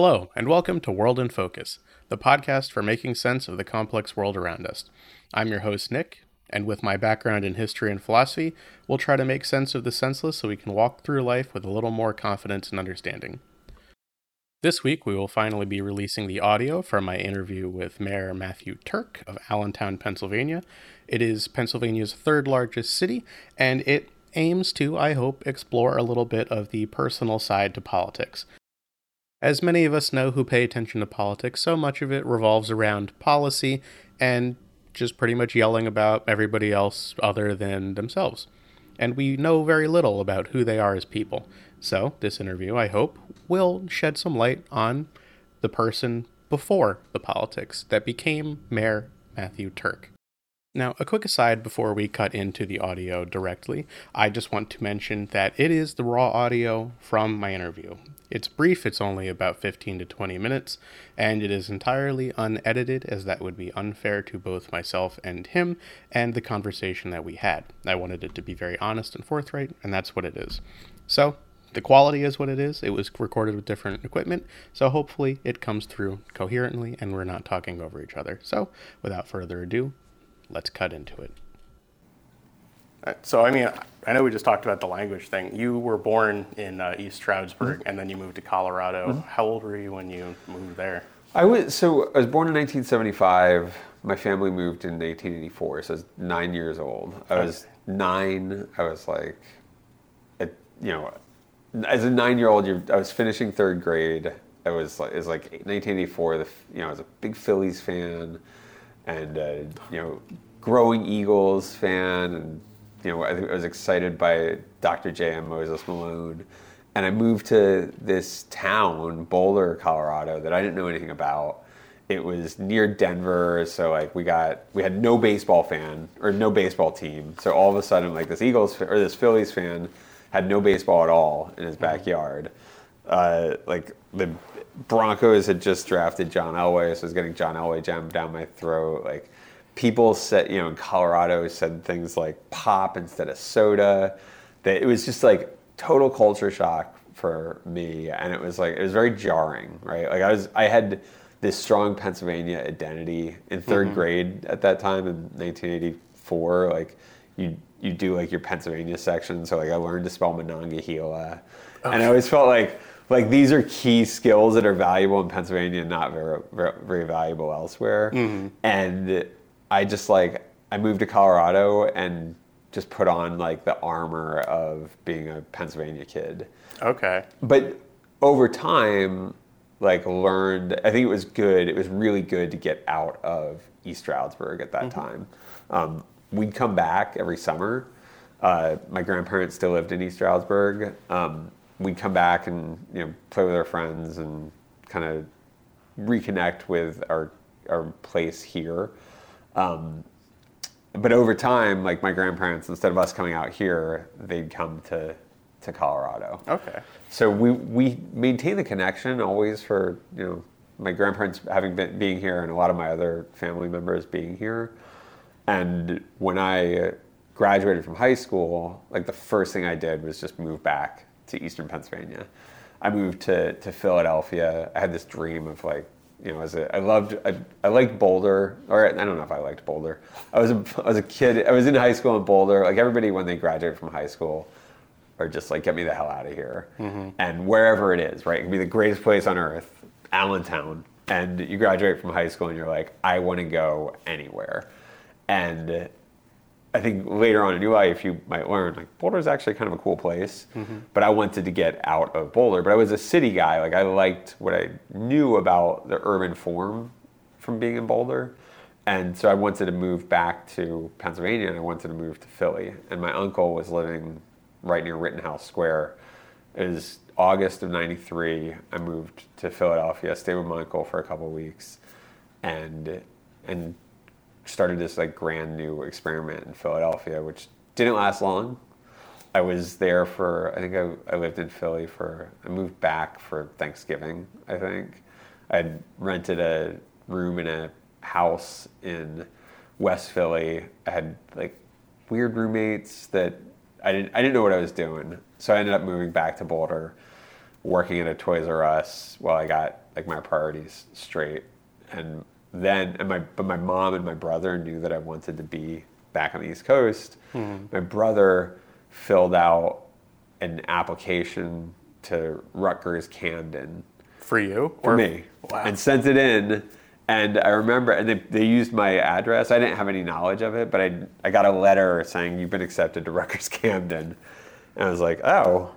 Hello, and welcome to World in Focus, the podcast for making sense of the complex world around us. I'm your host, Nick, and with my background in history and philosophy, we'll try to make sense of the senseless so we can walk through life with a little more confidence and understanding. This week, we will finally be releasing the audio from my interview with Mayor Matthew Tuerk of Allentown, Pennsylvania. It is Pennsylvania's third largest city, and it aims to, I hope, explore a little bit of the personal side to politics. As many of us know who pay attention to politics, so much of it revolves around policy and just pretty much yelling about everybody else other than themselves. And we know very little about who they are as people. So this interview, I hope, will shed some light on the person before the politics that became Mayor Matthew Tuerk. Now, a quick aside before we cut into the audio directly, I just want to mention that it is the raw audio from my interview. It's brief, it's only about 15 to 20 minutes, and it is entirely unedited, as that would be unfair to both myself and him and the conversation that we had. I wanted it to be very honest and forthright, and that's what it is. So, the quality is what it is. It was recorded with different equipment, so hopefully it comes through coherently and we're not talking over each other. So, without further ado, let's cut into it. So, I mean, I know we just talked about the language thing. You were born in East Stroudsburg, mm-hmm. and then you moved to Colorado. Mm-hmm. How old were you when you moved there? I was born in 1975. My family moved in 1884, so I was 9 years old. I was like, as a 9-year-old, I was finishing third grade. It was like 1984. I was a big Phillies fan, and growing Eagles fan, and I was excited by Dr. J and Moses Malone. And I moved to this town, Boulder, Colorado, that I didn't know anything about. It was near Denver, so like we had no baseball fan or no baseball team. So all of a sudden, like this Eagles or this Phillies fan had no baseball at all in his backyard. Like the Broncos had just drafted John Elway, so I was getting John Elway jammed down my throat. Like, people said, in Colorado said things like pop instead of soda. That it was just like total culture shock for me, and it was very jarring, right? Like I had this strong Pennsylvania identity in third mm-hmm. grade at that time in 1984. Like you do like your Pennsylvania section, so like I learned to spell Monongahela, okay. And I always felt like these are key skills that are valuable in Pennsylvania, and not very very valuable elsewhere, mm-hmm. and I moved to Colorado and just put on like the armor of being a Pennsylvania kid. Okay. But over time, I think it was good. It was really good to get out of East Stroudsburg at that mm-hmm. time. We'd come back every summer. My grandparents still lived in East Stroudsburg. We'd come back and play with our friends and kind of reconnect with our place here. But over time, like my grandparents, instead of us coming out here, they'd come to Colorado. Okay. So we maintained the connection always for, my grandparents having being here and a lot of my other family members being here. And when I graduated from high school, like the first thing I did was just move back to Eastern Pennsylvania. I moved to Philadelphia. I had this dream of I liked Boulder, or I don't know if I liked Boulder. I was a kid. I was in high school in Boulder. Like everybody, when they graduate from high school, are just like, get me the hell out of here. Mm-hmm. And wherever it is, right? It can be the greatest place on earth, Allentown. And you graduate from high school, and you're like, I want to go anywhere. And I think later on in your life, you might learn like Boulder is actually kind of a cool place. Mm-hmm. But I wanted to get out of Boulder. But I was a city guy. Like I liked what I knew about the urban form from being in Boulder, and so I wanted to move back to Pennsylvania, and I wanted to move to Philly. And my uncle was living right near Rittenhouse Square. It was August of '93. I moved to Philadelphia. I stayed with my uncle for a couple of weeks, and started this like grand new experiment in Philadelphia, which didn't last long. I was there for, I think I lived in Philly for, I moved back for Thanksgiving, I think. I'd rented a room in a house in West Philly. I had like weird roommates that I didn't know what I was doing. So I ended up moving back to Boulder, working at a Toys R Us while I got like my priorities straight. And then, but my mom and my brother knew that I wanted to be back on the East Coast. Mm-hmm. My brother filled out an application to Rutgers Camden. For you? For me. Wow. And sent it in. And I remember, and they used my address. I didn't have any knowledge of it, but I got a letter saying, you've been accepted to Rutgers Camden. And I was like, oh,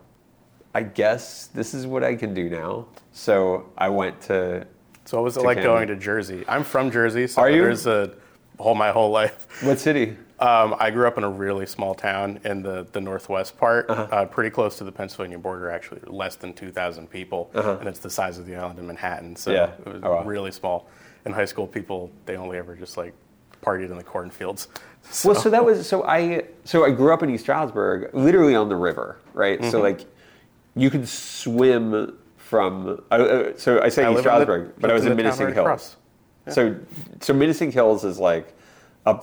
I guess this is what I can do now. So I went to So what was it like Camden. Going to Jersey? I'm from Jersey, so there's a whole my whole life. What city? I grew up in a really small town in the northwest part, pretty close to the Pennsylvania border, actually, less than 2,000 people. Uh-huh. And it's the size of the island of Manhattan, so it was really small. In high school, people, they only ever just like partied in the cornfields. So. Well, so I grew up in East Stroudsburg, literally on the river, right? Mm-hmm. So like you could swim from, so I say East Stroudsburg, but I was in Minisink Hills. Yeah. So Minisink Hills is like up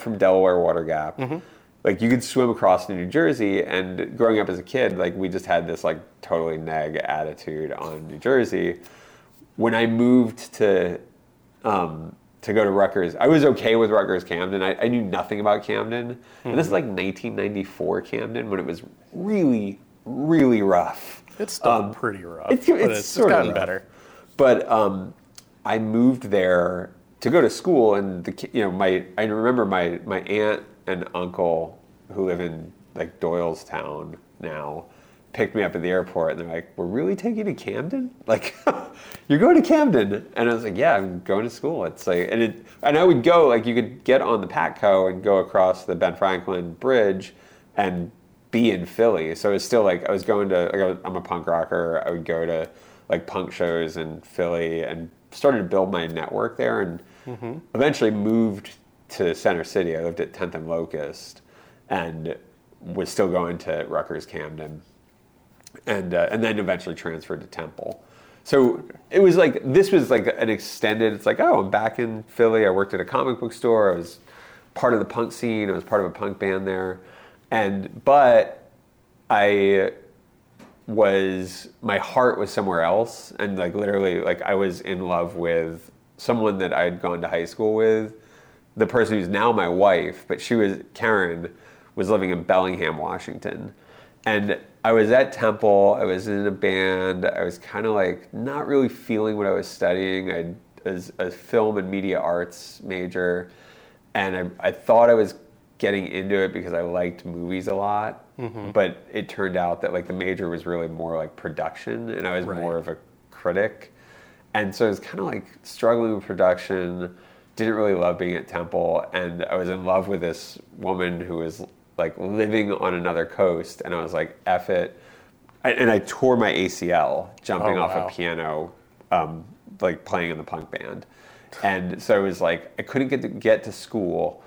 from Delaware Water Gap. Mm-hmm. Like you could swim across to New Jersey, and growing up as a kid, like we just had this like totally neg attitude on New Jersey. When I moved to go to Rutgers, I was okay with Rutgers Camden. I knew nothing about Camden. Mm-hmm. And this is like 1994 Camden, when it was really, really rough. It's still pretty rough. It's gotten better. But I moved there to go to school, and I remember my aunt and uncle who live in like Doylestown now picked me up at the airport, and they're like, we're really taking you to Camden? Like, you're going to Camden? And I was like, yeah, I'm going to school. It's like, and I would go, like, you could get on the PATCO and go across the Ben Franklin Bridge and be in Philly. So it's still like, I was going to, like, I'm a punk rocker. I would go to, like, punk shows in Philly and started to build my network there, and mm-hmm. eventually moved to Center City. I lived at 10th and Locust and was still going to Rutgers Camden. And then eventually transferred to Temple. So it was like, this was like an extended, it's like, oh, I'm back in Philly. I worked at a comic book store. I was part of the punk scene. I was part of a punk band there. But my heart was somewhere else. And like literally, like I was in love with someone that I had gone to high school with, the person who's now my wife, but Karen was living in Bellingham, Washington. And I was at Temple, I was in a band, I was kind of like not really feeling what I was studying. I was a film and media arts major, and I thought I was getting into it because I liked movies a lot, mm-hmm. but it turned out that like the major was really more like production, and I was more of a critic. And so I was kind of like struggling with production, didn't really love being at Temple, and I was in love with this woman who was like living on another coast, and I was like, F it. And I tore my ACL jumping off a piano, like playing in the punk band. And so it was like, I couldn't get to school.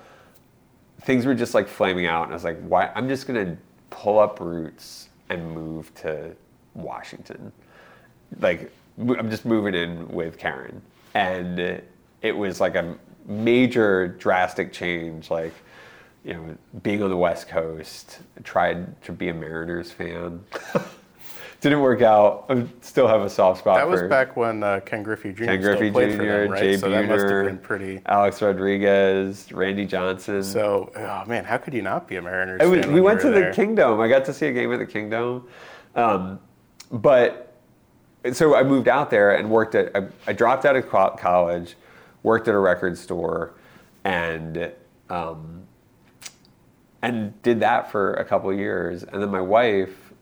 Things were just like flaming out, and I was like, why? I'm just gonna pull up roots and move to Washington. Like, I'm just moving in with Karen. And it was like a major drastic change. Like, you know, being on the West Coast, I tried to be a Mariners fan. Didn't work out. I still have a soft spot for... That was back when Ken Griffey Jr. still played for them, right? Jay Buhner, so that must have been pretty... Alex Rodriguez, Randy Johnson. So, oh man, how could you not be a Mariners fan? We went to the Kingdome. I got to see a game at the Kingdome. So I moved out there and worked at... I dropped out of college, worked at a record store, and did that for a couple of years. And then my wife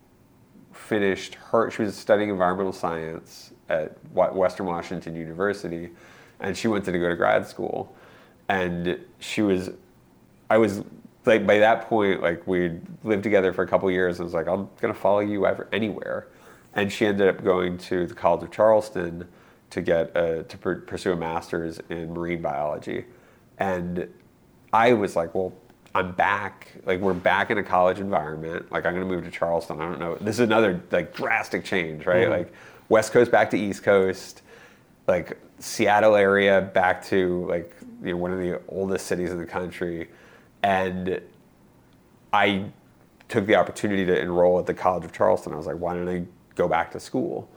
finished she was studying environmental science at Western Washington University, and she wanted to go to grad school. And I was like, by that point, like we'd lived together for a couple of years. I was like, I'm gonna follow you anywhere. And she ended up going to the College of Charleston to get pursue a master's in marine biology. And I was like, well, I'm back, like we're back in a college environment. Like I'm going to move to Charleston. I don't know. This is another like drastic change, right? Mm-hmm. Like West Coast back to East Coast, like Seattle area back to like, you know, one of the oldest cities in the country. And I took the opportunity to enroll at the College of Charleston. I was like, why don't I go back to school.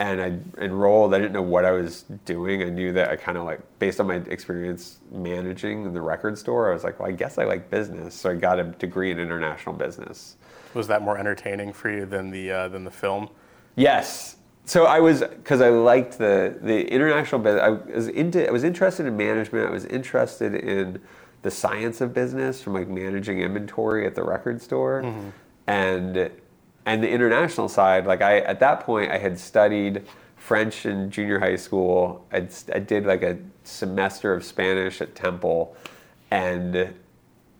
And I enrolled. I didn't know what I was doing. I knew that I kind of like, based on my experience managing the record store, I was like, well, I guess I like business. So I got a degree in international business. Was that more entertaining for you than the film? Yes. So I was, because I liked the international business. I was interested in management. I was interested in the science of business, from like managing inventory at the record store, mm-hmm. And the international side, like I, at that point, I had studied French in junior high school. I did like a semester of Spanish at Temple, and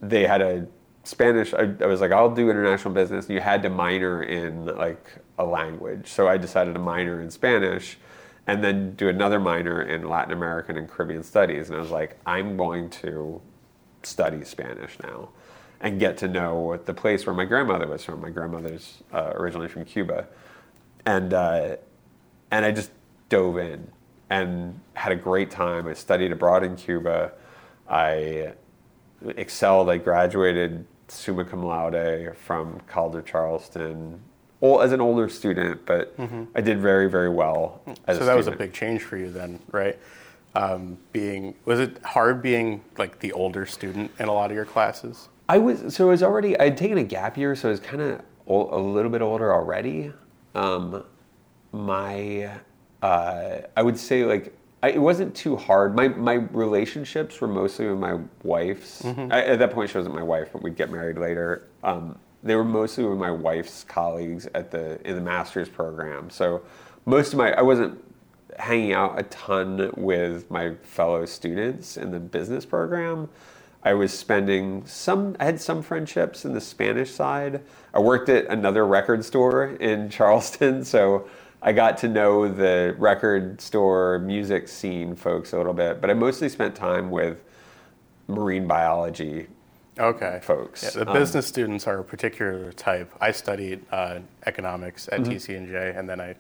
they had a Spanish, I was like, I'll do international business. And you had to minor in like a language. So I decided to minor in Spanish and then do another minor in Latin American and Caribbean studies. And I was like, I'm going to study Spanish now and get to know the place where my grandmother was from. My grandmother's originally from Cuba. And I just dove in and had a great time. I studied abroad in Cuba. I excelled. I graduated summa cum laude from College of Charleston as an older student, but mm-hmm. I did very, very well as So that was a big change for you then, right? Was it hard being like the older student in a lot of your classes? I had taken a gap year, so I was kind of a little bit older already. I would say like, it wasn't too hard. My relationships were mostly with my wife's. Mm-hmm. At that point, she wasn't my wife, but we'd get married later. They were mostly with my wife's colleagues in the master's program. So I wasn't hanging out a ton with my fellow students in the business program. I was spending I had some friendships in the Spanish side. I worked at another record store in Charleston, so I got to know the record store music scene folks a little bit. But I mostly spent time with marine biology folks. Yeah, the business students are a particular type. I studied economics at mm-hmm. TCNJ, and then I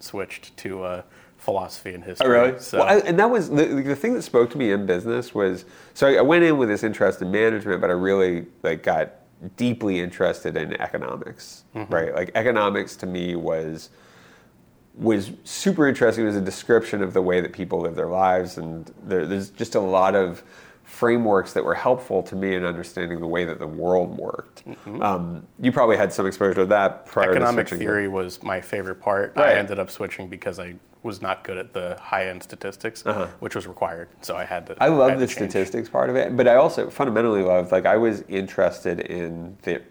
switched to philosophy and history. Oh, really? So. Well, and that was the thing that spoke to me in business was, so I went in with this interest in management, but I really like got deeply interested in economics, mm-hmm. right? Like economics to me was super interesting. It was a description of the way that people live their lives, and there's just a lot of frameworks that were helpful to me in understanding the way that the world worked. Mm-hmm. You probably had some exposure to that prior to switching. Economic theory was my favorite part. Right. I ended up switching because I was not good at the high-end statistics, uh-huh. which was required. So I had to I love the statistics part of it, but I also fundamentally loved, like I was interested in the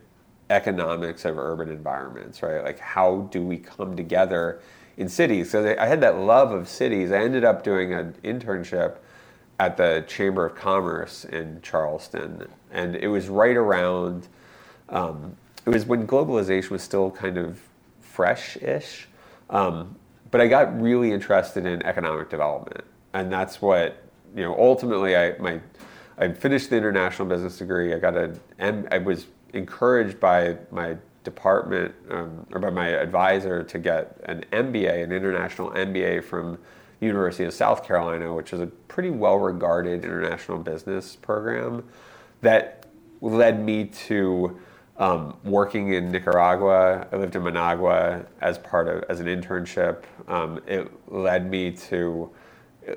economics of urban environments, right? Like how do we come together in cities? So I had that love of cities. I ended up doing an internship at the Chamber of Commerce in Charleston. And it was right around, it was when globalization was still kind of fresh-ish. But I got really interested in economic development, and that's what, you know, ultimately I finished the international business degree. I was encouraged by my department or by my advisor to get an MBA, an international MBA from University of South Carolina, which is a pretty well-regarded international business program that led me to working in Nicaragua. I lived in Managua as an internship. It led me to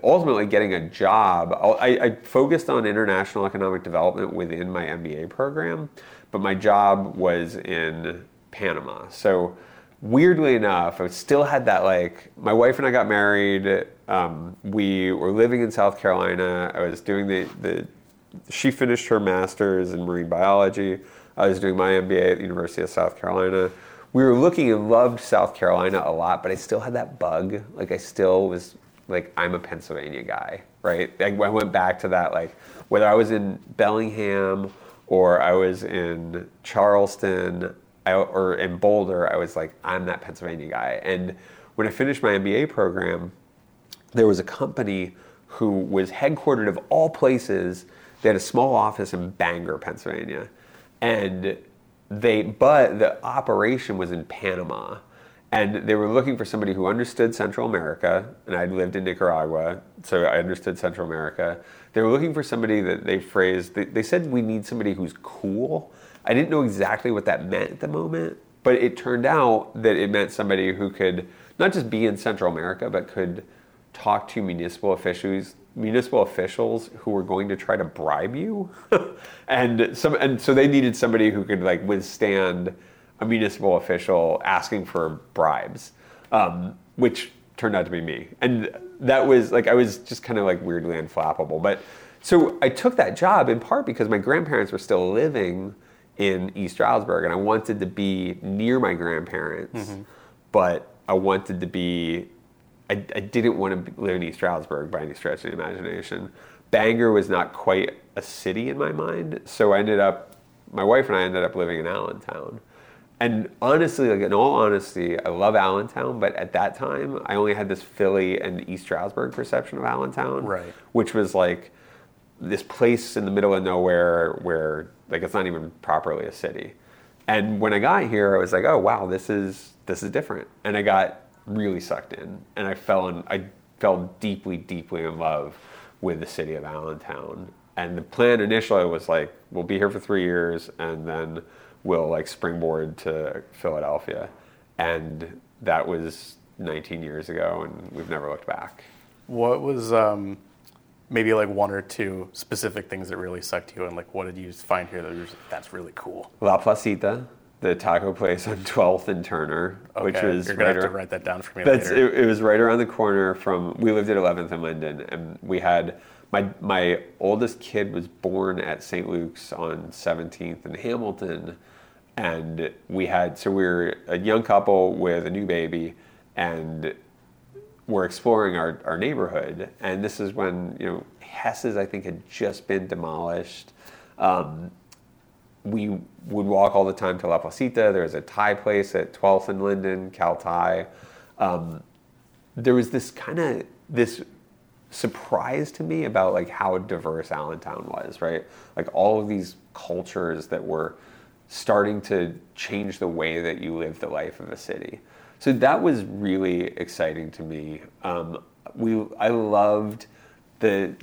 ultimately getting a job. I focused on international economic development within my MBA program, but my job was in Panama. So weirdly enough, I still had that, like, my wife and I got married. We were living in South Carolina. I was doing she finished her master's in marine biology. I was doing my MBA at the University of South Carolina. We were looking and loved South Carolina a lot, but I still had that bug. Like, I still was like, I'm a Pennsylvania guy, right? I went back to that, like, whether I was in Bellingham or I was in Charleston or in Boulder, I was like, I'm that Pennsylvania guy. And when I finished my MBA program, there was a company who was headquartered, of all places. They had a small office in Bangor, Pennsylvania. And but the operation was in Panama, and they were looking for somebody who understood Central America, and I'd lived in Nicaragua, so I understood Central America. They were looking for somebody that they said, we need somebody who's cool. I didn't know exactly what that meant at the moment, But it turned out that it meant somebody who could not just be in Central America, but could talk to municipal officials who were going to try to bribe you. and so they needed somebody who could like withstand a municipal official asking for bribes, which turned out to be me. And that was like, I was just kind of like weirdly unflappable. But so I took that job in part because my grandparents were still living in East Stroudsburg, and I wanted to be near my grandparents, mm-hmm. but I didn't want to live in East Stroudsburg by any stretch of the imagination. Bangor was not quite a city in my mind, so my wife and I ended up living in Allentown. And honestly, like in all honesty, I love Allentown, but at that time, I only had this Philly and East Stroudsburg perception of Allentown, right. Which was like this place in the middle of nowhere where like it's not even properly a city. And when I got here, I was like, oh wow, this is different. And I got really sucked in, and I fell deeply, deeply in love with the city of Allentown. And the plan initially was like, we'll be here for 3 years, and then we'll like springboard to Philadelphia. And that was 19 years ago, and we've never looked back. What was maybe like one or two specific things that really sucked you in? Like, what did you find here that was that's really cool? La Placita. The taco place on 12th and Turner, okay, which was you're gonna have to write that down for me later. It was right around the corner from. We lived at 11th and Linden, and we had my oldest kid was born at St. Luke's on 17th and Hamilton, and we were a young couple with a new baby, and we're exploring our neighborhood, and this is when Hess's I think had just been demolished. We would walk all the time to La Placita. There was a Thai place at 12th and Linden, Cal Thai. There was this kind of this surprise to me about like how diverse Allentown was, right? Like all of these cultures that were starting to change the way that you live the life of a city. So that was really exciting to me. I loved the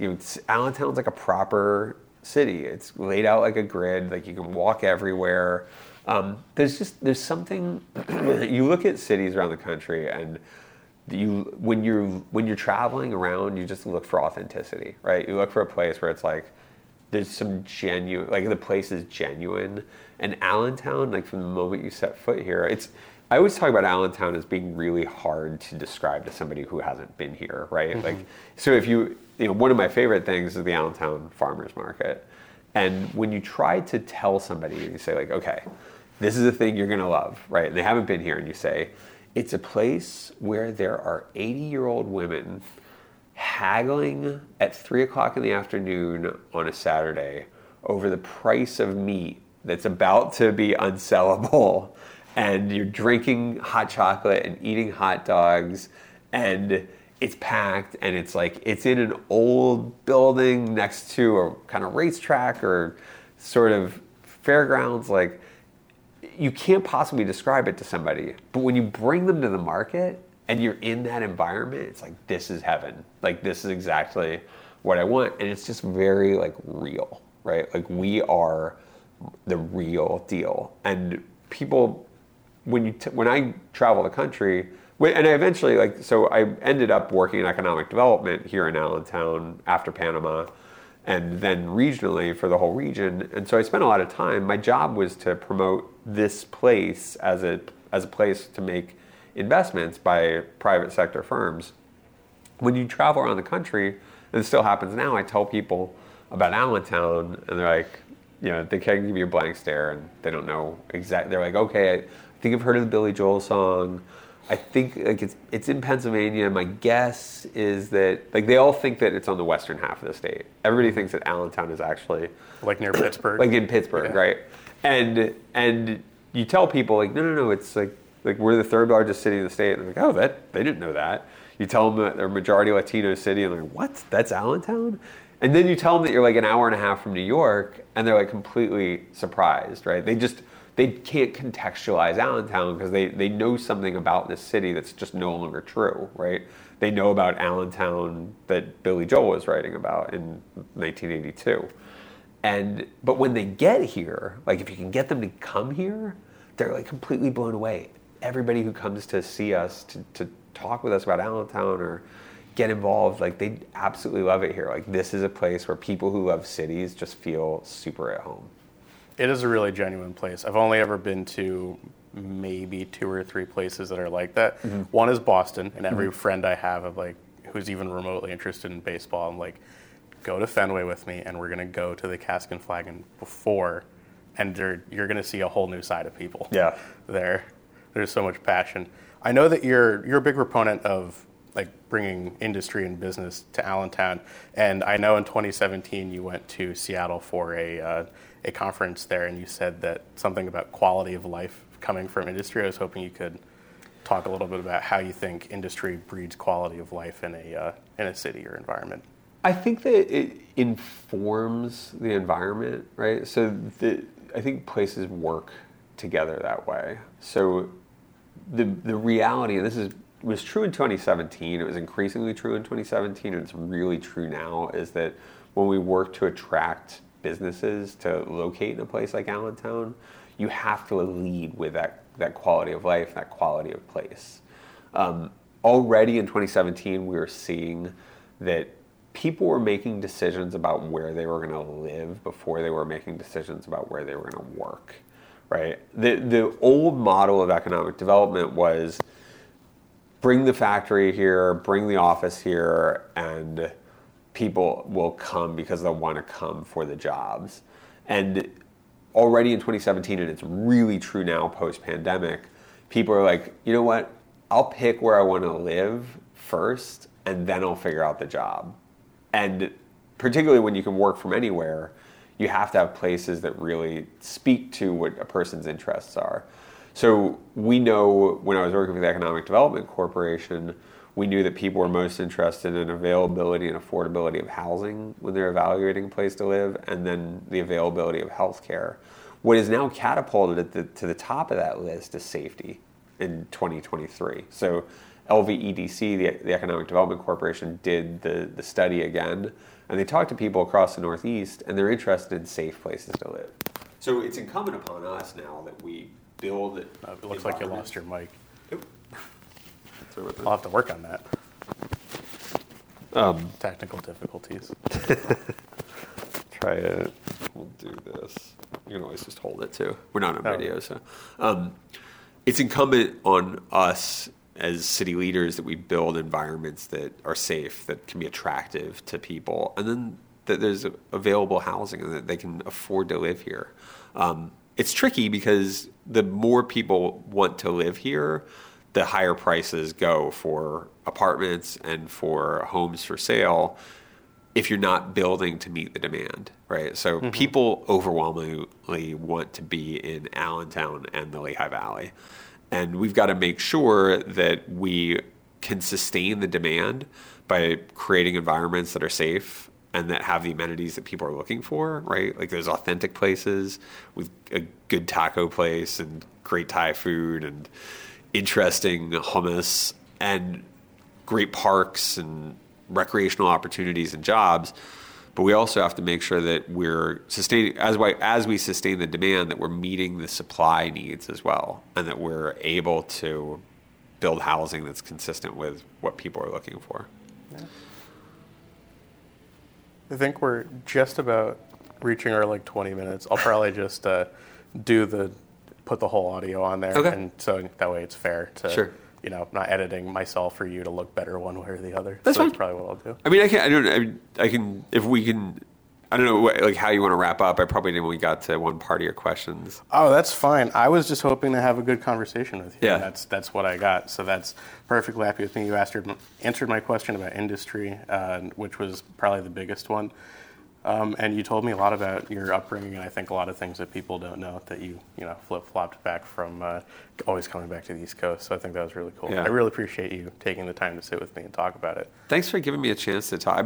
Allentown's like a proper city. It's laid out like a grid, like you can walk everywhere. There's something you look at cities around the country, and when you're traveling around, you just look for authenticity, right? You look for a place where it's like there's some genuine, like the place is genuine. And Allentown, like from the moment you set foot here, I always talk about Allentown as being really hard to describe to somebody who hasn't been here, right? Mm-hmm. Like, so if one of my favorite things is the Allentown Farmers Market. And when you try to tell somebody, you say like, okay, this is a thing you're gonna love, right? And they haven't been here, and you say, it's a place where there are 80-year-old women haggling at 3:00 in the afternoon on a Saturday over the price of meat that's about to be unsellable. And you're drinking hot chocolate and eating hot dogs, and it's packed, and it's like it's in an old building next to a kind of racetrack or sort of fairgrounds. Like you can't possibly describe it to somebody, but when you bring them to the market and you're in that environment, it's like this is heaven. Like this is exactly what I want, and it's just very like real, right? Like we are the real deal, and people. When I travel the country, and I eventually so I ended up working in economic development here in Allentown after Panama, and then regionally for the whole region. And so I spent a lot of time. My job was to promote this place as a place to make investments by private sector firms. When you travel around the country, and it still happens now, I tell people about Allentown, and they're like, they can give you a blank stare, and they don't know exactly. They're like, okay. I think I've heard of the Billy Joel song. I think like it's in Pennsylvania. My guess is that like they all think that it's on the western half of the state. Everybody thinks that Allentown is actually like near Pittsburgh. Like in Pittsburgh, yeah. Right? And you tell people like no, it's like we're the third largest city in the state, and they're like, oh, that they didn't know that. You tell them that they're a majority Latino city, and they're like, what? That's Allentown? And then you tell them that you're like an hour and a half from New York, and they're like completely surprised, right? They can't contextualize Allentown because they know something about this city that's just no longer true, right? They know about Allentown that Billy Joel was writing about in 1982. But when they get here, like if you can get them to come here, they're like completely blown away. Everybody who comes to see us, to talk with us about Allentown or get involved, like they absolutely love it here. Like this is a place where people who love cities just feel super at home. It is a really genuine place. I've only ever been to maybe 2 or 3 places that are like that. Mm-hmm. One is Boston, and every friend I have of like who's even remotely interested in baseball, I'm like, go to Fenway with me, and we're gonna go to the Cask and Flagon before, and you're gonna see a whole new side of people. Yeah, there's so much passion. I know that you're a big proponent of like bringing industry and business to Allentown, and I know in 2017 you went to Seattle for a conference there, and you said that something about quality of life coming from industry. I was hoping you could talk a little bit about how you think industry breeds quality of life in a city or environment. I think that it informs the environment, right? So I think places work together that way. So the reality, and this was true in 2017, it was increasingly true in 2017, and it's really true now, is that when we work to attract businesses to locate in a place like Allentown, you have to lead with that quality of life, that quality of place. Already in 2017, we were seeing that people were making decisions about where they were going to live before they were making decisions about where they were going to work, right? The old model of economic development was bring the factory here, bring the office here, and people will come because they'll want to come for the jobs. And already in 2017, and it's really true now post-pandemic, people are like, you know what? I'll pick where I want to live first, and then I'll figure out the job. And particularly when you can work from anywhere, you have to have places that really speak to what a person's interests are. So we know when I was working for the Economic Development Corporation, we knew that people were most interested in availability and affordability of housing when they're evaluating a place to live, and then the availability of healthcare. What is now catapulted to the top of that list is safety in 2023. So LVEDC, the Economic Development Corporation, did the study again, and they talked to people across the Northeast, and they're interested in safe places to live. So it's incumbent upon us now that we build it. It looks like you lost your mic. Nope. I'll have to work on that. Technical difficulties. Try it. We'll do this. You can always just hold it, too. We're not on video, so. It's incumbent on us as city leaders that we build environments that are safe, that can be attractive to people, and then that there's available housing and that they can afford to live here. It's tricky because the more people want to live here, the higher prices go for apartments and for homes for sale if you're not building to meet the demand, right? So people overwhelmingly want to be in Allentown and the Lehigh Valley. And we've got to make sure that we can sustain the demand by creating environments that are safe and that have the amenities that people are looking for, right? Like there's authentic places with a good taco place and great Thai food and interesting hummus and great parks and recreational opportunities and jobs, but we also have to make sure that we're sustaining as we sustain the demand, that we're meeting the supply needs as well, and that we're able to build housing that's consistent with what people are looking for. Yeah. I think we're just about reaching our 20 minutes. I'll probably just put the whole audio on there, okay. And so that way it's fair to, sure. Not editing myself or you to look better one way or the other. That's probably what I'll do. I don't know how you want to wrap up. I probably didn't when we got to one part of your questions. Oh, that's fine. I was just hoping to have a good conversation with you. Yeah. That's what I got. So that's perfectly happy with me. You answered my question about industry, which was probably the biggest one. And you told me a lot about your upbringing, and I think a lot of things that people don't know that you flip-flopped back from always coming back to the East Coast. So I think that was really cool. Yeah. I really appreciate you taking the time to sit with me and talk about it. Thanks for giving me a chance to talk. I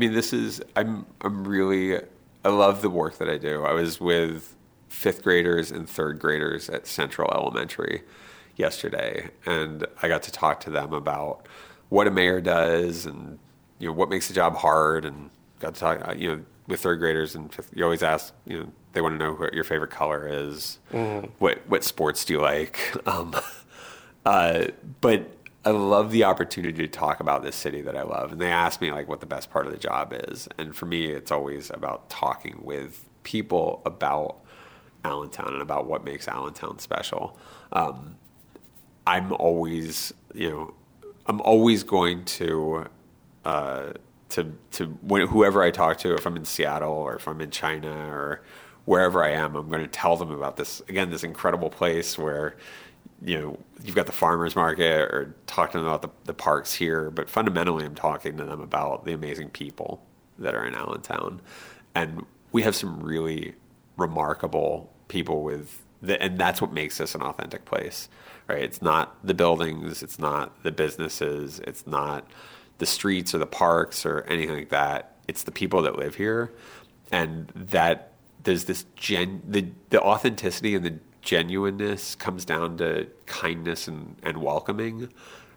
love the work that I do. I was with 5th graders and 3rd graders at Central Elementary yesterday, and I got to talk to them about what a mayor does and what makes the job hard, and got to talk with 3rd graders and 5th, you always ask They want to know what your favorite color is. Mm-hmm. What sports do you like? But I love the opportunity to talk about this city that I love. And they ask me like what the best part of the job is. And for me, it's always about talking with people about Allentown and about what makes Allentown special. I'm always going to whoever I talk to, if I'm in Seattle or if I'm in China or wherever I am, I'm going to tell them about this incredible place where, you know, you've got the farmers market, or talk to them about the parks here. But fundamentally, I'm talking to them about the amazing people that are in Allentown. And we have some really remarkable people and that's what makes this an authentic place, right? It's not the buildings, it's not the businesses, it's not the streets or the parks or anything like that. It's the people that live here. And that there's this the authenticity and the genuineness comes down to kindness and welcoming.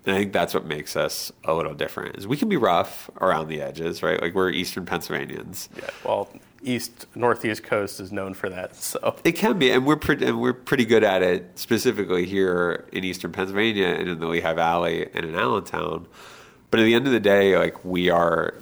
And I think that's what makes us a little different, is we can be rough around the edges, right? Like, we're Eastern Pennsylvanians. Yeah, well, northeast coast is known for that, so it can be, and we're pretty good at it, specifically here in Eastern Pennsylvania and in the Lehigh Valley and in Allentown. But at the end of the day, like, we're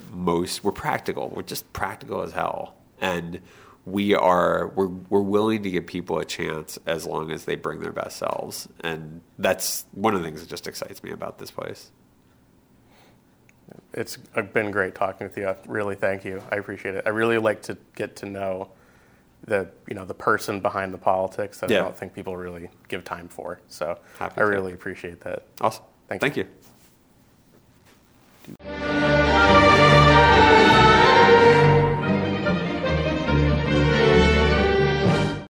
practical. We're just practical as hell. And we're willing to give people a chance as long as they bring their best selves. And that's one of the things that just excites me about this place. It's been great talking with you. Really, thank you. I appreciate it. I really like to get to know the person behind the politics that I don't think people really give time for. So I really appreciate that. Awesome. Thank you.